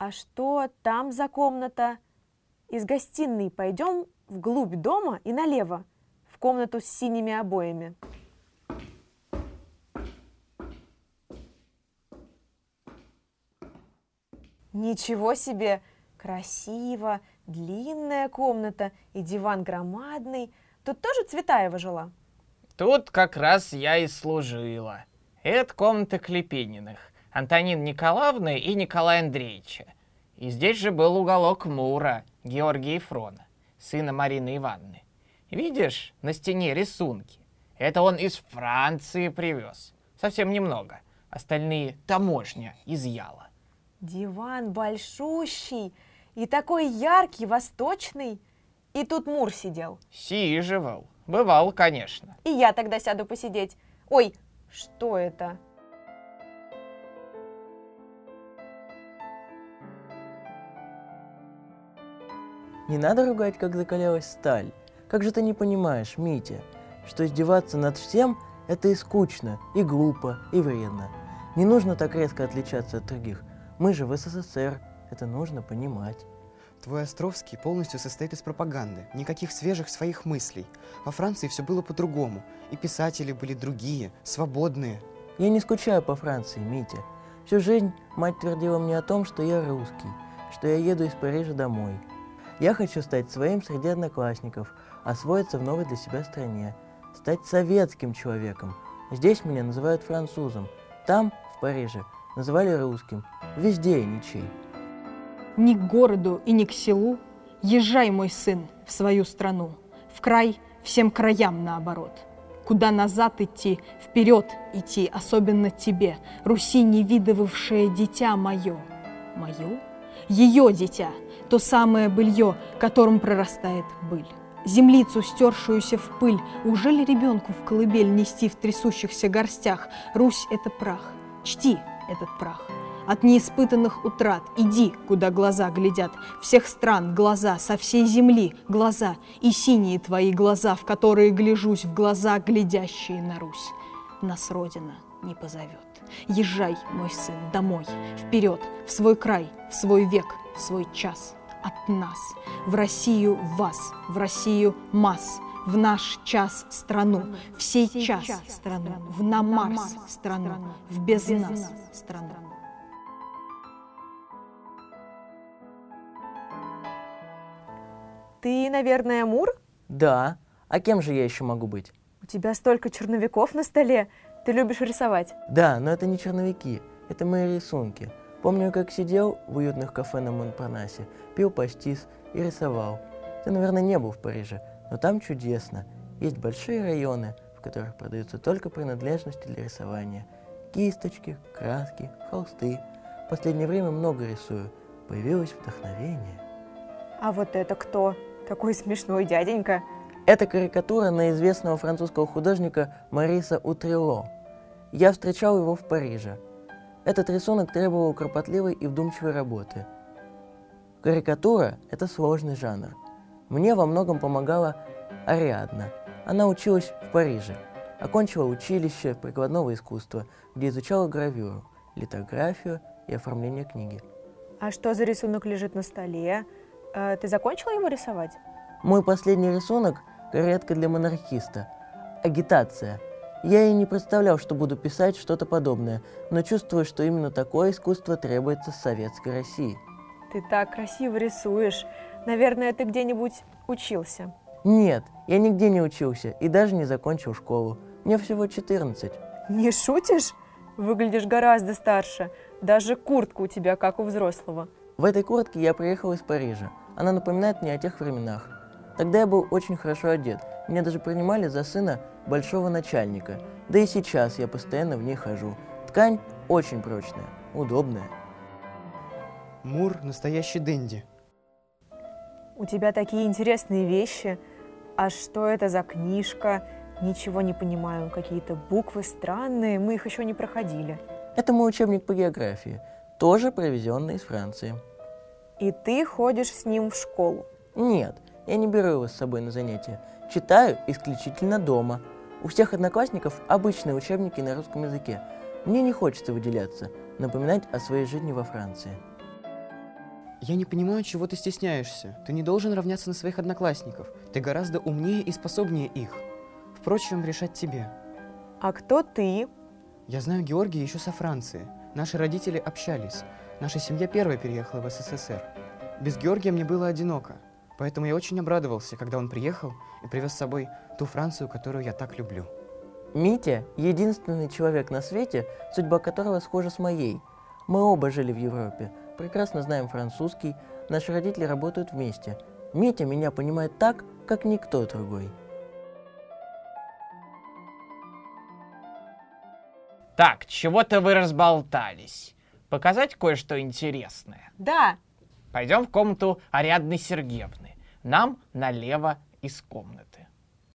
А что там за комната? Из гостиной пойдем вглубь дома и налево, в комнату с синими обоями. Ничего себе! Красиво, длинная комната и диван громадный. Тут тоже Цветаева жила? Тут как раз я и служила. Это комната Клепининых, Антонины Николаевны и Николая Андреевича. И здесь же был уголок Мура, Георгия Фрона, сына Марины Ивановны. Видишь, на стене рисунки. Это он из Франции привез. Совсем немного. Остальные таможня изъяла. Диван большущий и такой яркий, восточный. И тут Мур сидел. Сиживал. Бывал, конечно. И я тогда сяду посидеть. Ой, что это? Не надо ругать, как закалялась сталь. Как же ты не понимаешь, Митя, что издеваться над всем – это и скучно, и глупо, и вредно. Не нужно так резко отличаться от других. Мы же в СССР, это нужно понимать. Твой Островский полностью состоит из пропаганды, никаких свежих своих мыслей. Во Франции все было по-другому, и писатели были другие, свободные. Я не скучаю по Франции, Митя. Всю жизнь мать твердила мне о том, что я русский, что я еду из Парижа домой. Я хочу стать своим среди одноклассников, освоиться в новой для себя стране, стать советским человеком. Здесь меня называют французом, там, в Париже, называли русским. Везде и ничей. Ни к городу и ни к селу езжай, мой сын, в свою страну, в край всем краям наоборот. Куда назад идти, вперед идти, особенно тебе, Руси невидывавшее дитя мое. Мое? Ее дитя, то самое былье, которым прорастает быль. Землицу, стершуюся в пыль, уже ли ребенку в колыбель нести в трясущихся горстях? Русь — это прах. Чти этот прах. От неиспытанных утрат иди, куда глаза глядят, всех стран глаза, со всей земли глаза, и синие твои глаза, в которые гляжусь, в глаза, глядящие на Русь. Нас Родина не позовет. Езжай, мой сын, домой, вперед, в свой край, в свой век, в свой час, от нас, в Россию вас, в Россию масс, в наш час страну, в сей час страну, в на Марс страну, в без нас страну. Ты, наверное, Мур? Да. А кем же я еще могу быть? У тебя столько черновиков на столе. Ты любишь рисовать? Да, но это не черновики. Это мои рисунки. Помню, как сидел в уютных кафе на Монпарнасе, пил пастис и рисовал. Ты, наверное, не был в Париже, но там чудесно. Есть большие районы, в которых продаются только принадлежности для рисования. Кисточки, краски, холсты. В последнее время много рисую. Появилось вдохновение. А вот это кто? Такой смешной дяденька. Это карикатура на известного французского художника Мориса Утрилло. Я встречал его в Париже. Этот рисунок требовал кропотливой и вдумчивой работы. Карикатура – это сложный жанр. Мне во многом помогала Ариадна. Она училась в Париже. Окончила училище прикладного искусства, где изучала гравюру, литографию и оформление книги. А что за рисунок лежит на столе? Ты закончила его рисовать? Мой последний рисунок – каретка для монархиста. Агитация. Я и не представлял, что буду писать что-то подобное, но чувствую, что именно такое искусство требуется советской России. Ты так красиво рисуешь. Наверное, ты где-нибудь учился? Нет, я нигде не учился и даже не закончил школу. Мне всего 14. Не шутишь? Выглядишь гораздо старше. Даже куртка у тебя, как у взрослого. В этой куртке я приехал из Парижа. Она напоминает мне о тех временах. Тогда я был очень хорошо одет, меня даже принимали за сына большого начальника. Да и сейчас я постоянно в ней хожу. Ткань очень прочная, удобная. Мур – настоящий денди. У тебя такие интересные вещи. А что это за книжка? Ничего не понимаю, какие-то буквы странные, мы их еще не проходили. Это мой учебник по географии, тоже привезенный из Франции. И ты ходишь с ним в школу? Нет. Я не беру его с собой на занятия. Читаю исключительно дома. У всех одноклассников обычные учебники на русском языке. Мне не хочется выделяться, напоминать о своей жизни во Франции. Я не понимаю, чего ты стесняешься. Ты не должен равняться на своих одноклассников. Ты гораздо умнее и способнее их. Впрочем, решать тебе. А кто ты? Я знаю Георгия еще со Франции. Наши родители общались. Наша семья первая переехала в СССР. Без Георгия мне было одиноко. Поэтому я очень обрадовался, когда он приехал и привез с собой ту Францию, которую я так люблю. Митя – единственный человек на свете, судьба которого схожа с моей. Мы оба жили в Европе, прекрасно знаем французский, наши родители работают вместе. Митя меня понимает так, как никто другой. Так, чего-то вы разболтались. Показать кое-что интересное? Да. Пойдем в комнату Ариадны Сергеевны. Нам налево из комнаты.